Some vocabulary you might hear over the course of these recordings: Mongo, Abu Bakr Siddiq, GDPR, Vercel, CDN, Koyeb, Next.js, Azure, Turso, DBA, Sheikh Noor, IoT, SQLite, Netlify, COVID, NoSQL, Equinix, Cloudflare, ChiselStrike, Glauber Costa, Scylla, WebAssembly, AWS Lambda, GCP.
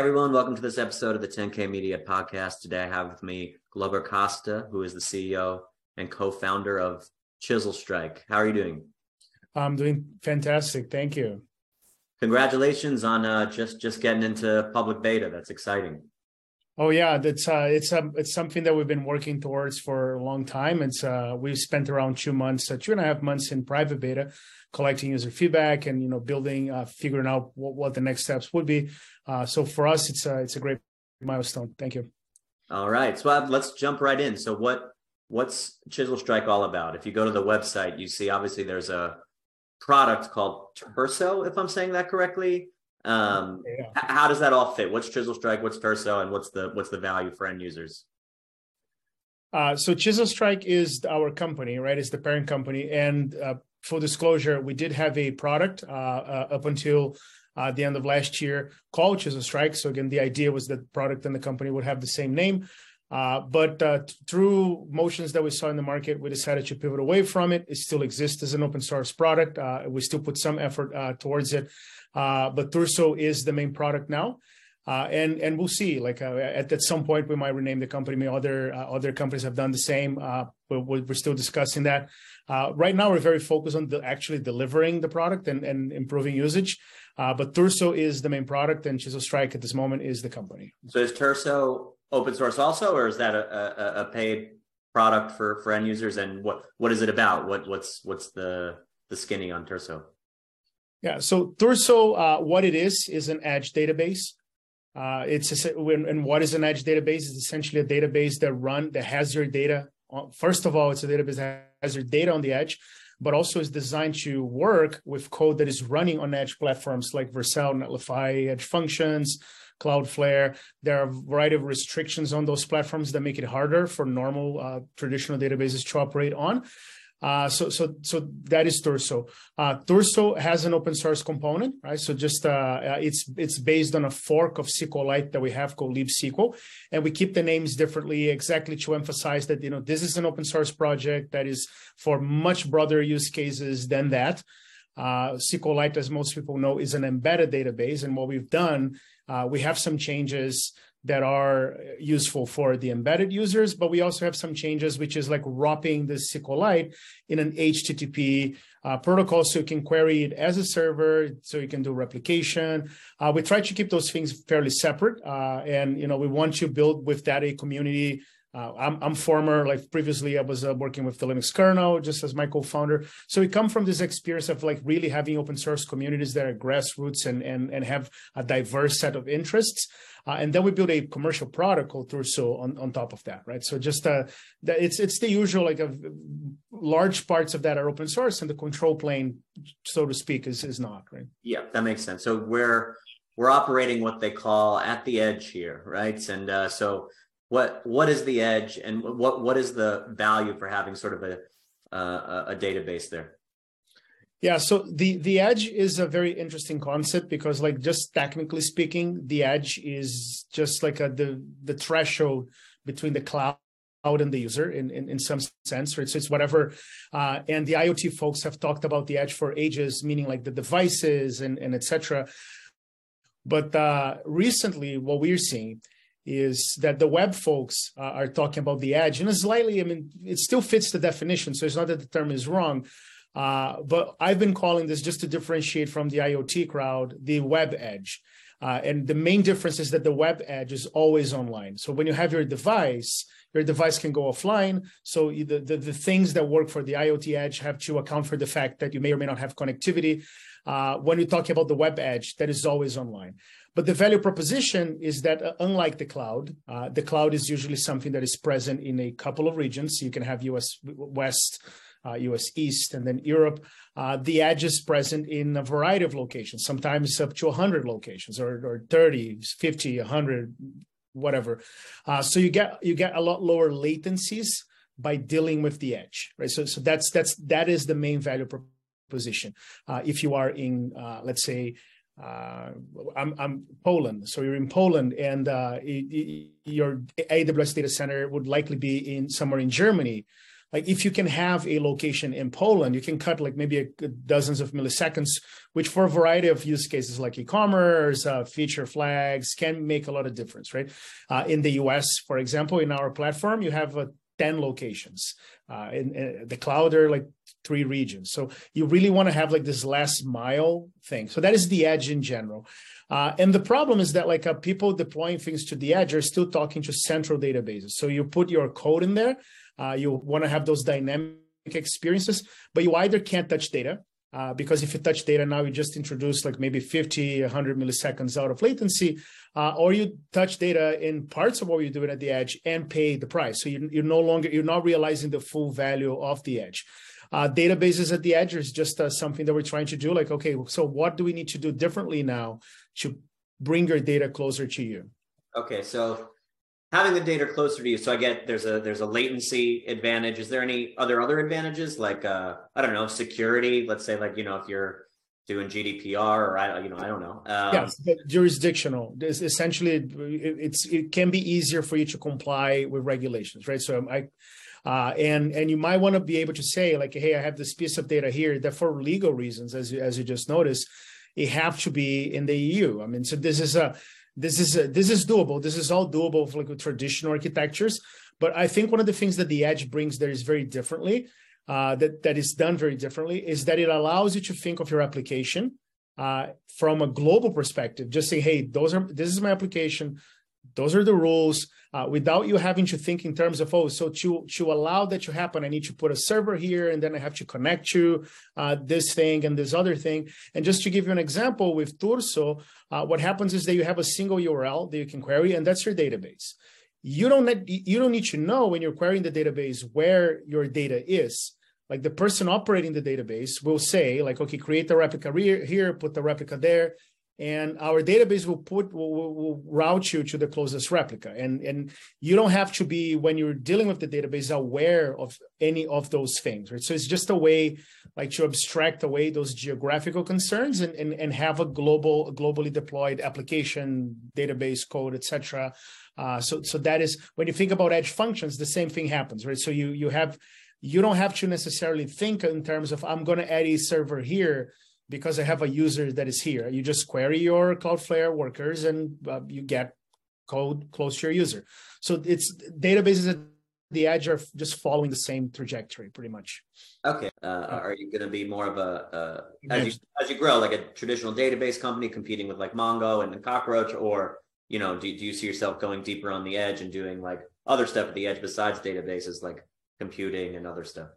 everyone. Welcome to this episode of the 10K Media Podcast. Today I have with me Glauber Costa, who is the CEO and co-founder of ChiselStrike. How are you doing? I'm doing fantastic. Thank you. Congratulations on just getting into public beta. That's exciting. Oh yeah, that's it's something that we've been working towards for a long time. It's we've spent around 2 months, 2.5 months in private beta, collecting user feedback and building, figuring out what the next steps would be. So for us, it's a great milestone. Thank you. All right, so let's jump right in. So what's ChiselStrike all about? If you go to the website, you see obviously there's a product called Turso, if I'm saying that correctly. How does that all fit? What's ChiselStrike? What's Turso? And what's the value for end users? So ChiselStrike is our company, right? It's the parent company. And full disclosure, we did have a product up until the end of last year called ChiselStrike. So again, the idea was that the product and the company would have the same name. But through motions that we saw in the market, we decided to pivot away from it. It still exists as an open source product. We still put some effort towards it. But Turso is the main product now, and we'll see. Like at some point, we might rename the company. Maybe other companies have done the same. We're still discussing that. Right now, we're very focused on actually delivering the product and improving usage. But Turso is the main product, and ChiselStrike at this moment is the company. So is Turso open source also, or is that a paid product for end users? And what is it about? What's the skinny on Turso? Yeah, so Turso, what it is an edge database. And what is an edge database? It's essentially a database that has your data. First of all, it's a database that has your data on the edge, but also is designed to work with code that is running on edge platforms like Vercel, Netlify, Edge Functions, Cloudflare. There are a variety of restrictions on those platforms that make it harder for normal traditional databases to operate on. So that is Turso. Turso has an open source component, right? So just it's based on a fork of SQLite that we have called LibSQL, and we keep the names differently exactly to emphasize that this is an open source project that is for much broader use cases than that. SQLite, as most people know, is an embedded database, and what we've done, we have some changes that are useful for the embedded users, but we also have some changes, which is like wrapping the SQLite in an HTTP protocol so you can query it as a server, so you can do replication. We try to keep those things fairly separate, and we want to build with that a community. I'm former, like previously I was working with the Linux kernel just as my co-founder. So we come from this experience of like really having open source communities that are grassroots and have a diverse set of interests. And then we build a commercial product called Turso on top of that, right? So just it's the usual, like large parts of that are open source and the control plane, so to speak, is not, right? Yeah, that makes sense. So we're operating what they call at the edge here, right? And so What is the edge, and what is the value for having sort of a database there? Yeah, so the edge is a very interesting concept because, like, just technically speaking, the edge is just like the threshold between the cloud and the user in some sense, right? So it's whatever, and the IoT folks have talked about the edge for ages, meaning like the devices and et cetera. But recently, what we're seeing is that the web folks are talking about the edge, and it's slightly, it still fits the definition, so it's not that the term is wrong, but I've been calling this, just to differentiate from the IoT crowd, the web edge. And the main difference is that the web edge is always online. So when you have your device can go offline. So the things that work for the IoT edge have to account for the fact that you may or may not have connectivity. When you talk about the web edge, that is always online. But the value proposition is that unlike the cloud is usually something that is present in a couple of regions. So you can have US West, US East, and then Europe. The edge is present in a variety of locations, sometimes up to 100 locations or 30, 50, 100, whatever. So you get a lot lower latencies by dealing with the edge, right? So that is the main value proposition. If you are in, let's say, I'm Poland, so you're in Poland, and your AWS data center would likely be in somewhere in Germany. like if you can have a location in Poland, you can cut like maybe dozens of milliseconds, which for a variety of use cases like e-commerce, feature flags can make a lot of difference, right? In the US, for example, in our platform, you have 10 locations. In the cloud, there are like 3 regions. So you really want to have like this last mile thing. So that is the edge in general. And the problem is that like people deploying things to the edge are still talking to central databases. So you put your code in there. You want to have those dynamic experiences, but you either can't touch data because if you touch data now, you just introduce like maybe 50, 100 milliseconds out of latency, or you touch data in parts of what you do at the edge and pay the price. So you're not realizing the full value of the edge. Databases at the edge is just something that we're trying to do. Like, okay, so what do we need to do differently now to bring your data closer to you? Okay, so having the data closer to you, so I get there's a latency advantage. Is there any other advantages like I don't know, security? Let's say like if you're doing GDPR or I don't know. Yes, jurisdictional. There's essentially, it can be easier for you to comply with regulations, right? So and you might want to be able to say like, hey, I have this piece of data here that for legal reasons, as you just noticed, it have to be in the EU. I mean, so this is doable. This is all doable for like traditional architectures. But I think one of the things that the edge brings that is very differently, that is done very differently, is that it allows you to think of your application from a global perspective. Just say, hey, this is my application. Those are the rules, without you having to think in terms of, oh, so to allow that to happen, I need to put a server here, and then I have to connect to this thing and this other thing. And just to give you an example, with Turso, what happens is that you have a single URL that you can query, and that's your database. You don't need to know when you're querying the database where your data is. Like the person operating the database will say, like, okay, create the replica here, put the replica there, and our database will route you to the closest replica. And you don't have to be, when you're dealing with the database, aware of any of those things, right? So it's just a way like to abstract away those geographical concerns and have a globally deployed application, database code, et cetera. So that is, when you think about edge functions, the same thing happens, right? So you don't have to necessarily think in terms of, I'm gonna add a server here because I have a user that is here. You just query your Cloudflare workers and you get code close to your user. So it's databases at the edge are just following the same trajectory pretty much. Okay, are you gonna be more of a as you grow, like a traditional database company competing with like Mongo and the Cockroach, or do you see yourself going deeper on the edge and doing like other stuff at the edge besides databases, like computing and other stuff?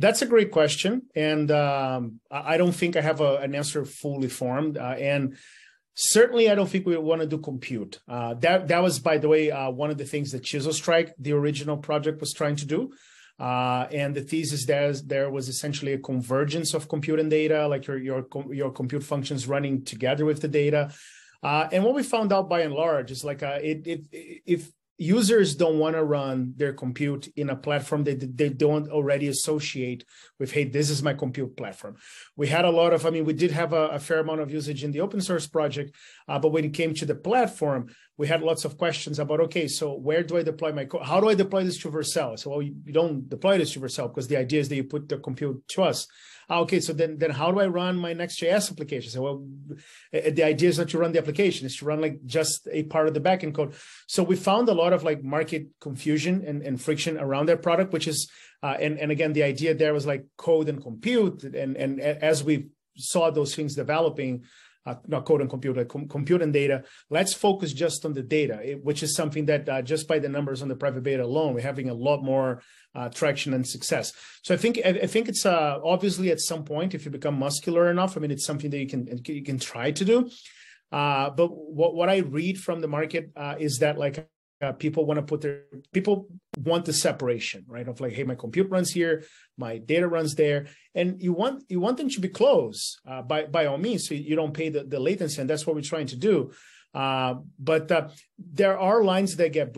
That's a great question, and I don't think I have an answer fully formed, and certainly I don't think we want to do compute. That was, by the way, one of the things that ChiselStrike, the original project, was trying to do, and the thesis there was essentially a convergence of compute and data, like your compute functions running together with the data, and what we found out by and large is like if users don't want to run their compute in a platform that they don't already associate with, hey, this is my compute platform. We had a lot of, we did have a fair amount of usage in the open source project, but when it came to the platform, we had lots of questions about, okay, so where do I deploy my code? How do I deploy this to Vercel? So, well, you don't deploy this to Vercel because the idea is that you put the compute to us. Okay, so then how do I run my Next.js application? So, well, the idea is not to run the application, it's to run like just a part of the backend code. So we found a lot of like market confusion and friction around that product, which is, and again, the idea there was like code and compute. And as we saw those things developing, not code and compute, like compute and data, let's focus just on the data, which is something that just by the numbers on the private beta alone, we're having a lot more traction and success. So I think it's obviously at some point, if you become muscular enough, it's something that you can try to do. But what I read from the market is that like people want the separation, right? Of like, hey, my compute runs here, my data runs there, and you want them to be close by all means, so you don't pay the latency, and that's what we're trying to do. But there are lines that get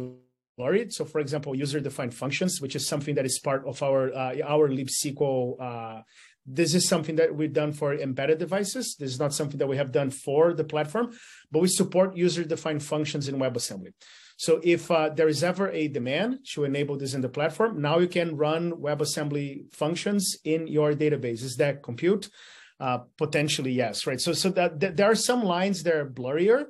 blurred. So, for example, user-defined functions, which is something that is part of our LibSQL. This is something that we've done for embedded devices. This is not something that we have done for the platform, but we support user-defined functions in WebAssembly. So if there is ever a demand to enable this in the platform, now you can run WebAssembly functions in your database. Is that compute? Potentially, yes, right? So that there are some lines that are blurrier.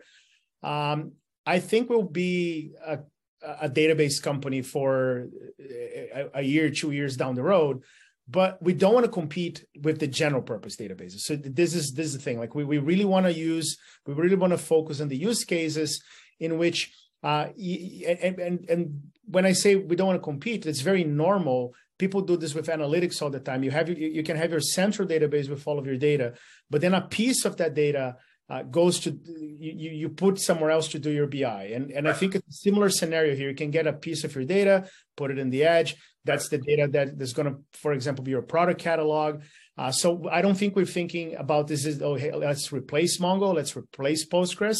I think we'll be a database company for a year, 2 years down the road, but we don't want to compete with the general purpose databases. So this is the thing, like we really want to focus on the use cases in which, and when I say we don't want to compete, it's very normal. People do this with analytics all the time. You can have your central database with all of your data, but then a piece of that data goes to, you put somewhere else to do your BI. And I think it's a similar scenario here. You can get a piece of your data, put it in the edge. That's the data that's going to, for example, be your product catalog. So I don't think we're thinking about this as, oh, hey, let's replace Mongo, let's replace Postgres.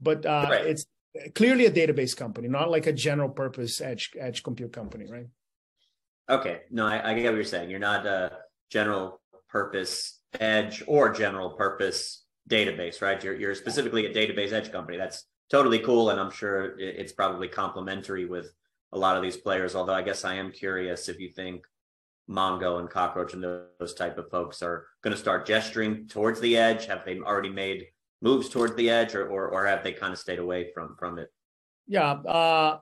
But it's clearly a database company, not like a general purpose edge compute company, right? Okay. No, I get what you're saying. You're not a general purpose edge or general purpose database, right? You're specifically a database edge company. That's totally cool. And I'm sure it's probably complementary with a lot of these players. Although I guess I am curious if you think Mongo and Cockroach and those type of folks are going to start gesturing towards the edge. Have they already made moves towards the edge, or have they kind of stayed away from it? Yeah.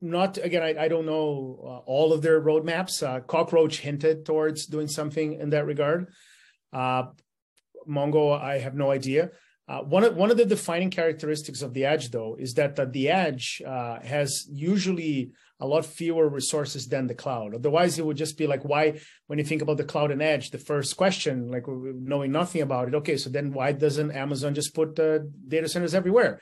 Not again, I don't know all of their roadmaps. Cockroach hinted towards doing something in that regard. Mongo, I have no idea. One of the defining characteristics of the edge, though, is that the edge has usually a lot fewer resources than the cloud. Otherwise, it would just be like, why, when you think about the cloud and edge, the first question, like knowing nothing about it, okay, so then why doesn't Amazon just put data centers everywhere?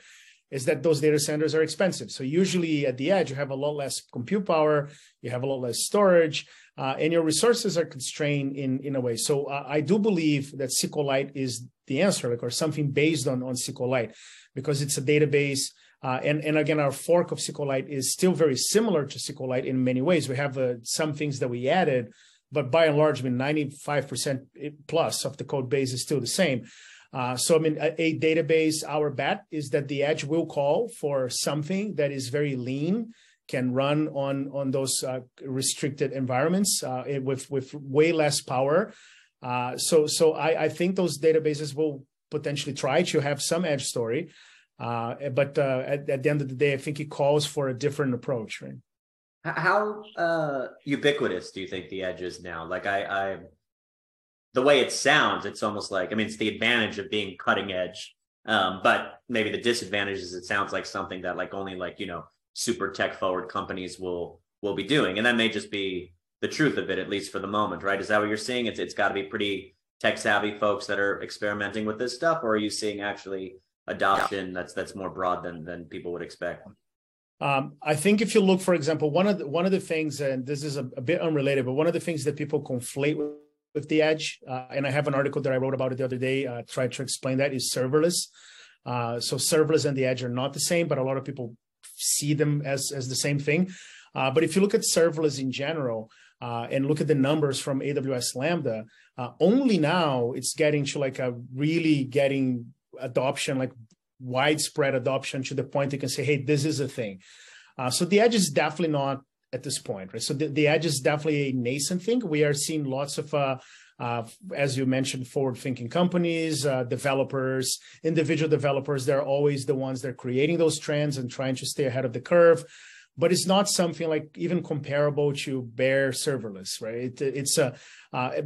Is that those data centers are expensive. So usually at the edge, you have a lot less compute power, you have a lot less storage, and your resources are constrained in a way. So I do believe that SQLite is the answer, like, or something based on SQLite, because it's a database. And again, our fork of SQLite is still very similar to SQLite in many ways. We have some things that we added, but by and large, I mean, 95% plus of the code base is still the same. So, I mean, a database, our bet is that the edge will call for something that is very lean, can run on those restricted environments with way less power. So I think those databases will potentially try to have some edge story. But at the end of the day, I think it calls for a different approach, right? How ubiquitous do you think the edge is now? Like I the way it sounds, it's almost like, I mean, it's the advantage of being cutting edge, but maybe the disadvantage is it sounds like something that like only like, you know, super tech forward companies will be doing. And that may just be the truth of it, at least for the moment, right? Is that what you're seeing? It's got to be pretty tech savvy folks that are experimenting with this stuff, or are you seeing actually adoption that's more broad than people would expect? I think if you look, for example, one of the things, and this is a bit unrelated, but one of the things that people conflate with the edge, and I have an article that I wrote about it the other day, tried to explain that, is serverless. So serverless and the edge are not the same, but a lot of people see them as the same thing. But if you look at serverless in general, and look at the numbers from AWS Lambda, only now it's getting to like a really getting adoption, like widespread adoption, to the point you can say, hey, this is a thing. So the edge is definitely not at this point, right? So the edge is definitely a nascent thing. We are seeing lots of, as you mentioned, forward-thinking companies, developers, individual developers. They're always the ones that are creating those trends and trying to stay ahead of the curve. But it's not something like even comparable to bare serverless, right?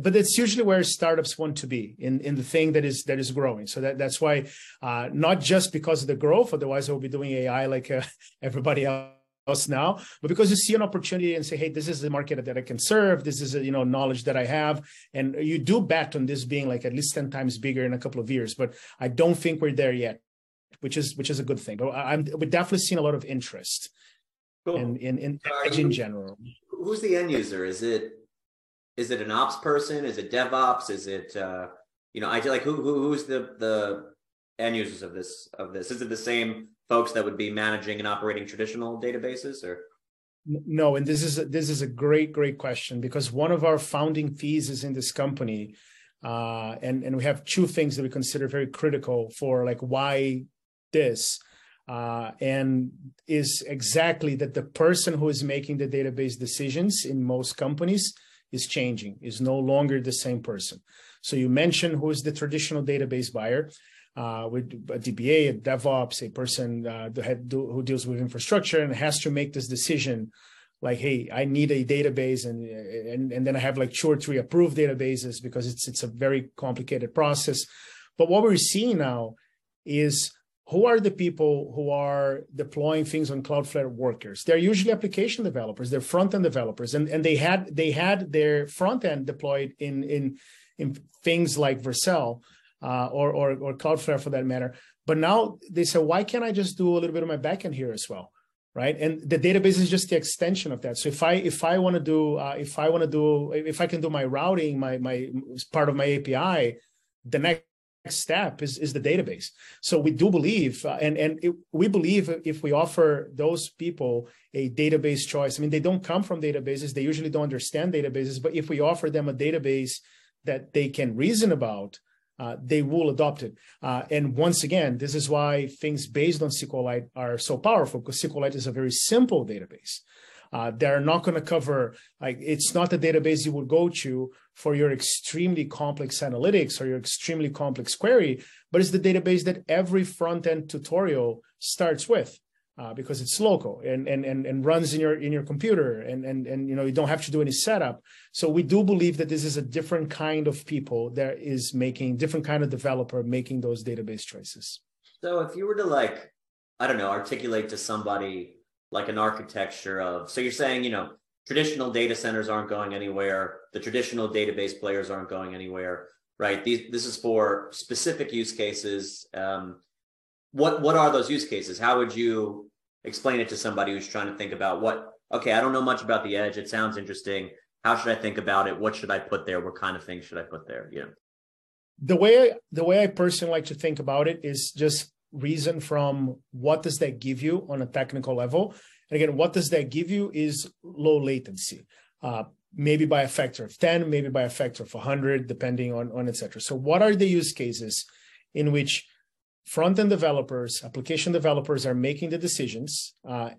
But it's usually where startups want to be in the thing that is growing. So that's why, not just because of the growth, otherwise we'll be doing AI like everybody else now, but because you see an opportunity and say, hey, this is the market that I can serve. This is, knowledge that I have. And you do bet on this being like at least 10 times bigger in a couple of years, but I don't think we're there yet, which is a good thing. But we're definitely seeing a lot of interest in general. Who's the end user? Is it an ops person? Is it DevOps? Is it, I feel like who's the end users of this? Is it the same folks that would be managing and operating traditional databases, or? No, and this is a great question, because one of our founding theses in this company, and we have two things that we consider very critical for like why this. and is exactly that the person who is making the database decisions in most companies is changing, is no longer the same person. So you mentioned who is the traditional database buyer with a DBA, a DevOps, a person who deals with infrastructure and has to make this decision like, hey, I need a database, and then I have like 2 or 3 approved databases because it's a very complicated process. But what we're seeing now is who are the people who are deploying things on Cloudflare workers? They're usually application developers, they're front-end developers, and they had their front-end deployed in things like Vercel or Cloudflare for that matter. But now they say, why can't I just do a little bit of my backend here as well? Right, and the database is just the extension of that. So if I can do my routing, my part of my API, the next step is the database. So we do believe, we believe if we offer those people a database choice, I mean, they don't come from databases, they usually don't understand databases, but if we offer them a database that they can reason about, they will adopt it. And once again, this is why things based on SQLite are so powerful, because SQLite is a very simple database. They're not going to cover, like, it's not a database you would go to for your extremely complex analytics or your extremely complex query, but it's the database that every front-end tutorial starts with because it's local and runs in your computer and you know, you don't have to do any setup. So we do believe that this is a different kind of people that is making, different kind of developer making those database choices. So if you were to, like, I don't know, articulate to somebody like an architecture of, so you're saying, you know, traditional data centers aren't going anywhere. The traditional database players aren't going anywhere, right? This is for specific use cases. What are those use cases? How would you explain it to somebody who's trying to think about what, okay, I don't know much about the edge. It sounds interesting. How should I think about it? What should I put there? What kind of things should I put there? Yeah. The way I personally like to think about it is just reason from what does that give you on a technical level? And again, what does that give you is low latency, maybe by a factor of 10, maybe by a factor of 100, depending on et cetera. So what are the use cases in which front-end developers, application developers are making the decisions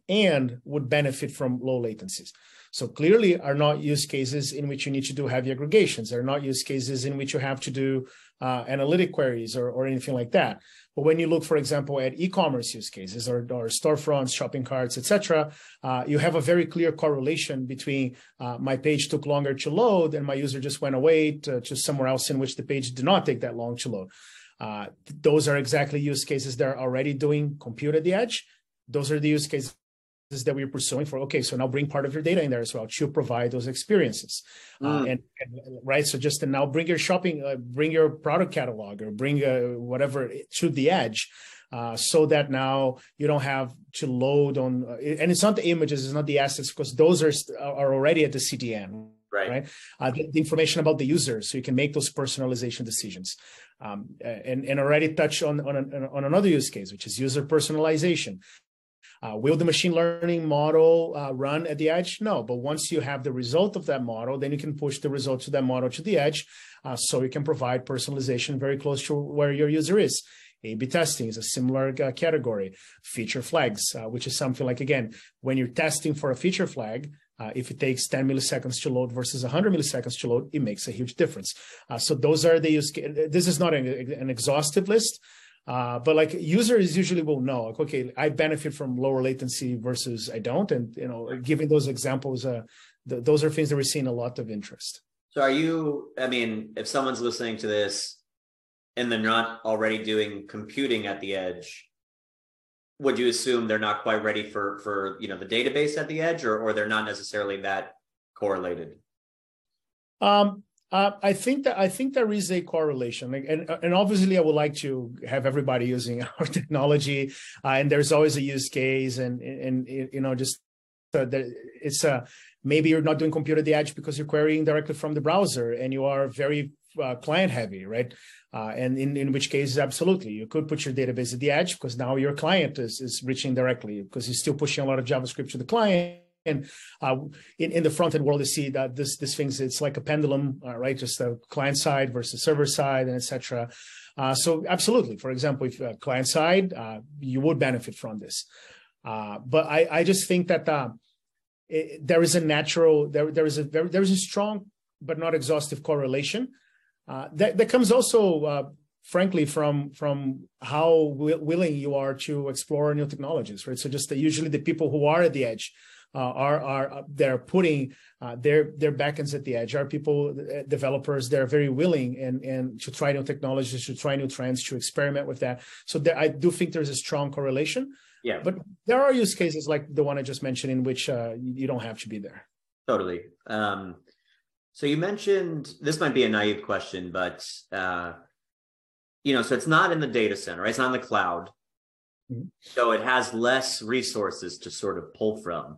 and would benefit from low latencies? So clearly are not use cases in which you need to do heavy aggregations, are not use cases in which you have to do analytic queries or anything like that. But when you look, for example, at e-commerce use cases or storefronts, shopping carts, et cetera, you have a very clear correlation between my page took longer to load and my user just went away to somewhere else in which the page did not take that long to load. Those are exactly use cases that are already doing compute at the edge. Those are the use cases that we're pursuing for, okay, so now bring part of your data in there as well to provide those experiences. Right, so just to now bring your shopping, bring your product catalog or bring whatever to the edge so that now you don't have to load on, and it's not the images, it's not the assets, because those are already at the CDN. Right. The information about the user, so you can make those personalization decisions, and already touch on another use case, which is user personalization. Will the machine learning model run at the edge? No, but once you have the result of that model, then you can push the results of that model to the edge, so you can provide personalization very close to where your user is. A/B testing is a similar category. Feature flags, which is something like, again, when you're testing for a feature flag, if it takes 10 milliseconds to load versus 100 milliseconds to load, it makes a huge difference. So those are the use cases. This is not an exhaustive list, but like users usually will know, like, okay, I benefit from lower latency versus I don't. And, you know, giving those examples, those are things that we're seeing a lot of interest. So are you, I mean, if someone's listening to this and they're not already doing computing at the edge, would you assume they're not quite ready for you know, the database at the edge, or they're not necessarily that correlated? I think there is a correlation, and obviously I would like to have everybody using our technology, and there's always a use case, and you know, just it's a, maybe you're not doing compute at the edge because you're querying directly from the browser and you are very client heavy, right? And in which cases, absolutely, you could put your database at the edge because now your client is reaching directly, because you're still pushing a lot of JavaScript to the client and in the front end world, you see that this things, it's like a pendulum, right? Just the client side versus server side, and etc. So absolutely, for example, if client side, you would benefit from this. But I just think that there is a natural, there is a strong but not exhaustive correlation that comes also, frankly, from how willing you are to explore new technologies, right? So just that usually the people who are at the edge they're putting their backends at the edge are people, developers, they're very willing and to try new technologies, to try new trends, to experiment with that. So there, I do think there's a strong correlation. Yeah, but there are use cases like the one I just mentioned in which you don't have to be there. Totally. So you mentioned, this might be a naive question, but you know, so it's not in the data center, right? It's not in the cloud. Mm-hmm. So it has less resources to sort of pull from.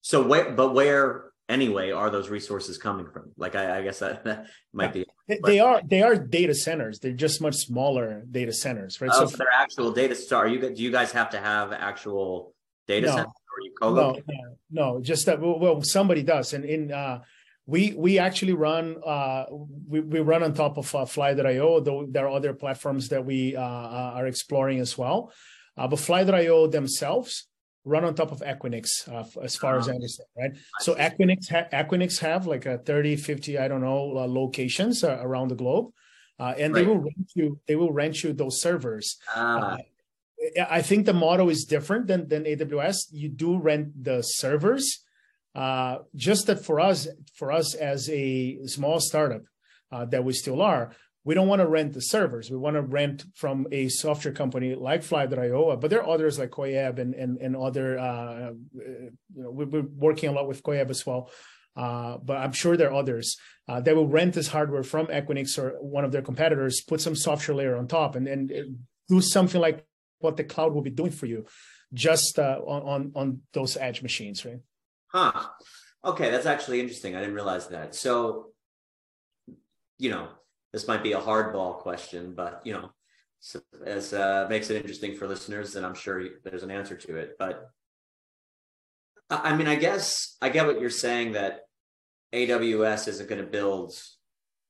So where anyway are those resources coming from? Like I guess that might be. They are data centers. They're just much smaller data centers, right? So they're actual data. Do you guys have to have actual data centers, or you co-locate? No, just that. Well, somebody does, and in we actually run we run on top of Fly.io. Though there are other platforms that we are exploring as well, but Fly.io themselves run on top of Equinix, as far as I understand, right? So Equinix have like 30, 50, I don't know, locations around the globe, and right. they will rent you those servers. I think the model is different than AWS. You do rent the servers, just that for us as a small startup that we still are, we don't want to rent the servers. We want to rent from a software company like Fly.io, but there are others like Koyeb and other, you know, we're working a lot with Koyeb as well, but I'm sure there are others that will rent this hardware from Equinix or one of their competitors, put some software layer on top, and do something like what the cloud will be doing for you, just on those edge machines, right? Huh. Okay, that's actually interesting. I didn't realize that. So, you know, this might be a hardball question, but, you know, as makes it interesting for listeners, and I'm sure there's an answer to it. But I mean, I guess I get what you're saying, that AWS isn't going to build,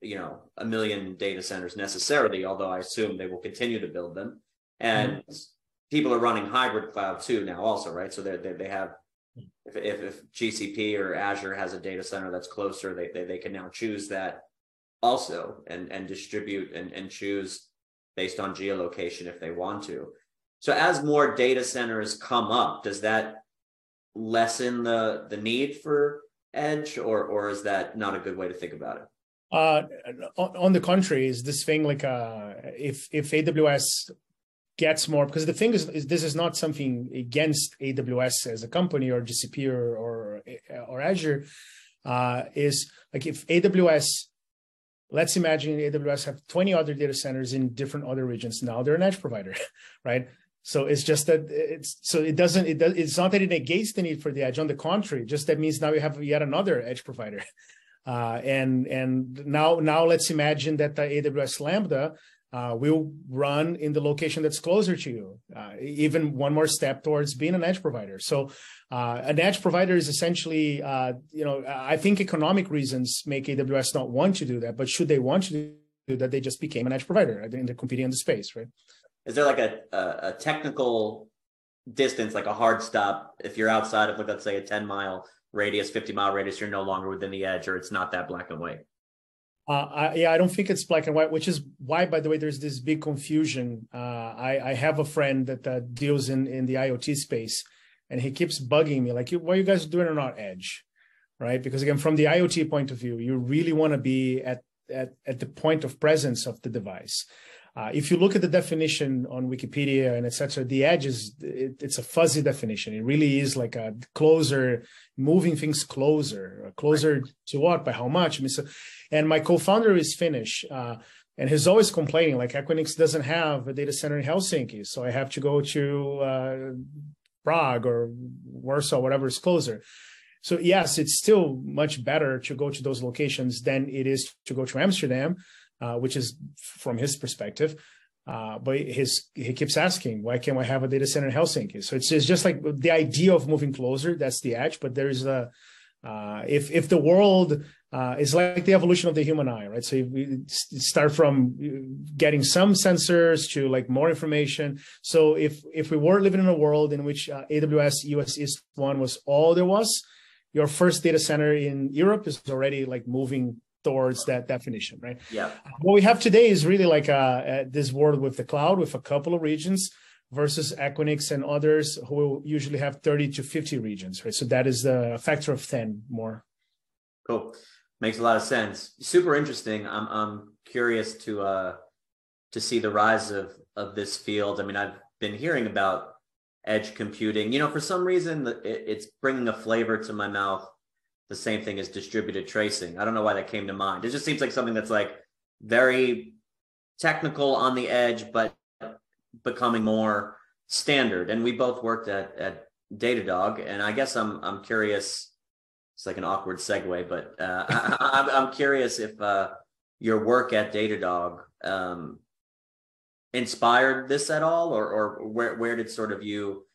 you know, 1 million data centers necessarily, although I assume they will continue to build them. And people are running hybrid cloud too now also, right? So they have, if GCP or Azure has a data center that's closer, they can now choose that also and distribute and choose based on geolocation if they want to. So as more data centers come up, does that lessen the need for edge, or is that not a good way to think about it? On the contrary, is this thing like if AWS gets more, because the thing is this is not something against AWS as a company or GCP or Azure, is like if AWS, let's imagine AWS have 20 other data centers in different other regions. Now they're an edge provider, right? So it's just that it's not that it negates the need for the edge. On the contrary, just that means now you have yet another edge provider. And now let's imagine that the AWS Lambda will run in the location that's closer to you, even one more step towards being an edge provider. So an edge provider is essentially, you know, I think economic reasons make AWS not want to do that, but should they want to do that, they just became an edge provider and they're competing in the space, right? Is there like a technical distance, like a hard stop? If you're outside of, like, let's say a 10-mile radius, 50-mile radius, you're no longer within the edge, or it's not that black and white? I don't think it's black and white, which is why, by the way, there's this big confusion. I have a friend that deals in the IoT space, and he keeps bugging me, like, what are you guys doing or not edge, right? Because again, from the IoT point of view, you really want to be at the point of presence of the device. If you look at the definition on Wikipedia and et cetera, the edge is, it's a fuzzy definition. It really is like a closer, moving things closer to what, by how much. And my co-founder is Finnish, and he's always complaining, like, Equinix doesn't have a data center in Helsinki, so I have to go to Prague or Warsaw, whatever is closer. So yes, it's still much better to go to those locations than it is to go to Amsterdam, which is, from his perspective, But he keeps asking, why can't I have a data center in Helsinki? So it's just like the idea of moving closer. That's the edge. But there is a if the world is like the evolution of the human eye, right? So we start from getting some sensors to like more information. So if we were living in a world in which AWS US East 1 was all there was, your first data center in Europe is already like moving towards that definition, right? Yeah. What we have today is really like this world with the cloud, with a couple of regions versus Equinix and others who will usually have 30 to 50 regions, right? So that is the factor of 10 more. Cool, makes a lot of sense. Super interesting. I'm curious to see the rise of this field. I mean, I've been hearing about edge computing. You know, for some reason, it's bringing a flavor to my mouth. The same thing as distributed tracing. I don't know why that came to mind. It just seems like something that's like very technical on the edge, but becoming more standard. And we both worked at Datadog, and I guess I'm curious. It's like an awkward segue, but I'm curious if your work at Datadog inspired this at all, or where did sort of you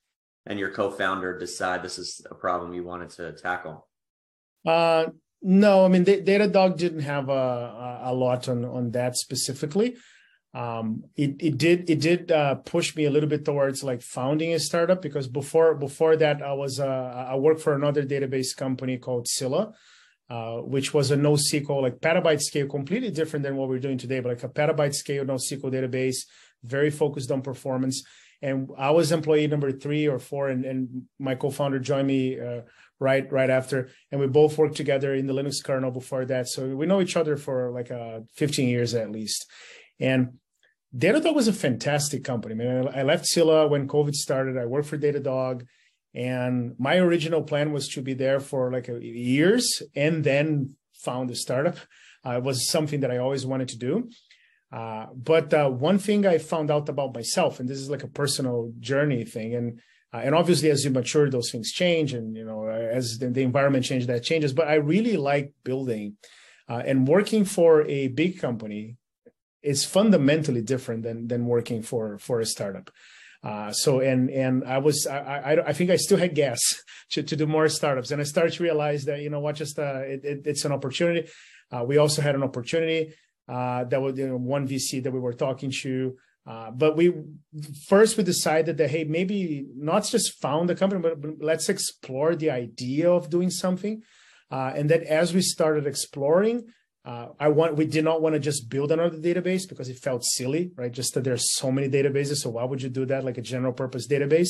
and your co-founder decide this is a problem you wanted to tackle? No, I mean, Datadog didn't have a lot on that specifically. It did push me a little bit towards like founding a startup, because before that I worked for another database company called Scylla, which was a NoSQL, like petabyte scale, completely different than what we're doing today, but like a petabyte scale NoSQL database, very focused on performance. And I was employee number 3 or 4, and my co-founder joined me right after. And we both worked together in the Linux kernel before that. So we know each other for like 15 years at least. And Datadog was a fantastic company. I mean, I left Scylla when COVID started. I worked for Datadog. And my original plan was to be there for like years and then found a startup. It was something that I always wanted to do. But one thing I found out about myself, and this is like a personal journey thing, and obviously as you mature, those things change, and you know, as the environment changes, that changes. But I really like building, and working for a big company is fundamentally different than working for a startup. So I think I still had gas to do more startups, and I started to realize that, you know what, just it's an opportunity. We also had an opportunity. That was, you know, one VC that we were talking to, but we decided that, hey, maybe not just found the company, but let's explore the idea of doing something. And then as we started exploring, we did not want to just build another database because it felt silly, right? Just that there's so many databases, so why would you do that? Like a general purpose database.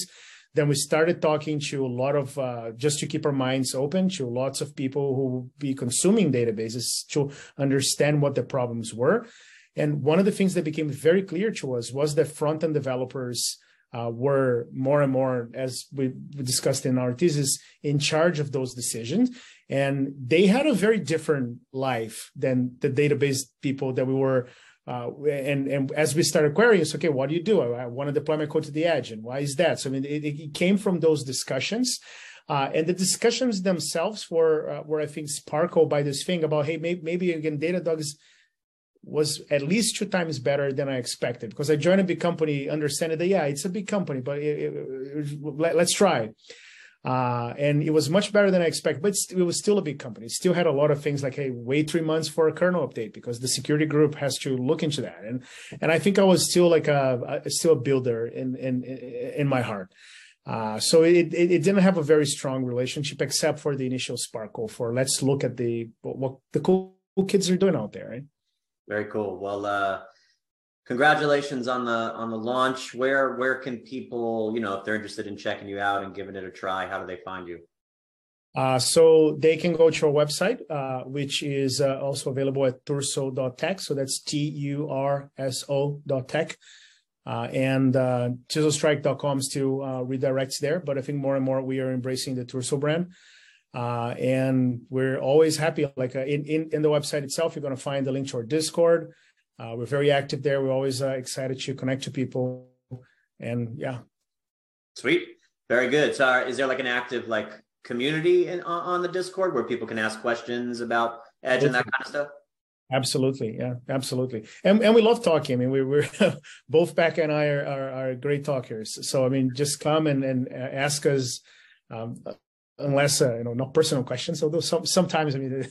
Then we started talking to a lot of, just to keep our minds open, to lots of people who will be consuming databases to understand what the problems were. And one of the things that became very clear to us was that front-end developers were more and more, as we discussed in our thesis, in charge of those decisions. And they had a very different life than the database people that we were. And as we started querying, it's okay, what do you do? I want to deploy my code to the edge, and why is that? So I mean, it came from those discussions, and the discussions themselves were I think sparkled by this thing about, hey, maybe again, Datadog was at least 2 times better than I expected, because I joined a big company, understanding that yeah, it's a big company, but let's try. And it was much better than I expected, but it was still a big company. It still had a lot of things like, hey, wait 3 months for a kernel update because the security group has to look into that. And I think I was still like still a builder in my heart. So it didn't have a very strong relationship, except for the initial sparkle for let's look at what the cool kids are doing out there. Right? Very cool. Well, congratulations on the launch. Where can people, you know, if they're interested in checking you out and giving it a try, how do they find you? So they can go to our website, which is also available at turso.tech. So that's turso.tech. And ChiselStrike.com still redirects there, but I think more and more we are embracing the Turso brand. And we're always happy. Like in the website itself, you're going to find the link to our Discord. We're very active there. We're always excited to connect to people, and yeah. Sweet. Very good. So is there like an active like community on the Discord where people can ask questions about Edge and that kind of stuff? Absolutely. Yeah, absolutely. And we love talking. I mean, we're both Becca and I are great talkers. So, I mean, just come and ask us, unless, you know, not personal questions. Although sometimes, I mean,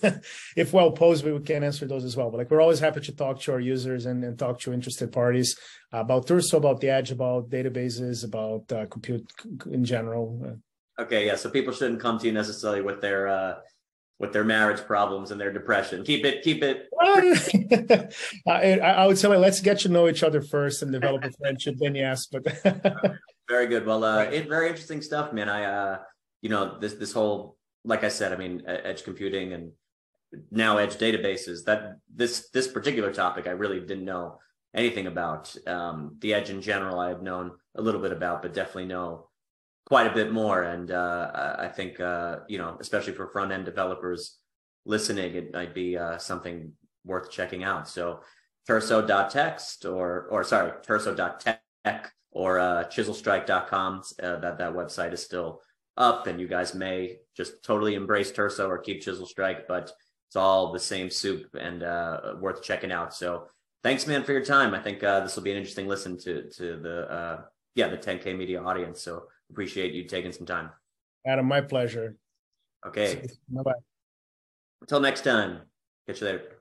if well posed, we can answer those as well. But like, we're always happy to talk to our users and talk to interested parties about Turso, about the edge, about databases, about compute in general. Okay. Yeah. So people shouldn't come to you necessarily with their marriage problems and their depression. Keep it. I would say, let's get to know each other first and develop a friendship. Then yes, but very good. Well, very interesting stuff, man. You know, this whole, like I said, I mean, edge computing and now edge databases, that this particular topic, I really didn't know anything about. The edge in general, I've known a little bit about, but definitely know quite a bit more. And I think, you know, especially for front end developers listening, it might be something worth checking out. So turso.txt or turso.tech or chiselstrike.com, that website is still up, and you guys may just totally embrace Turso or keep ChiselStrike, but it's all the same soup and worth checking out. So thanks, man, for your time. I think this will be an interesting listen to the 10K Media audience. So appreciate you taking some time. Adam, my pleasure. Okay. Bye-bye. Until next time. Catch you later.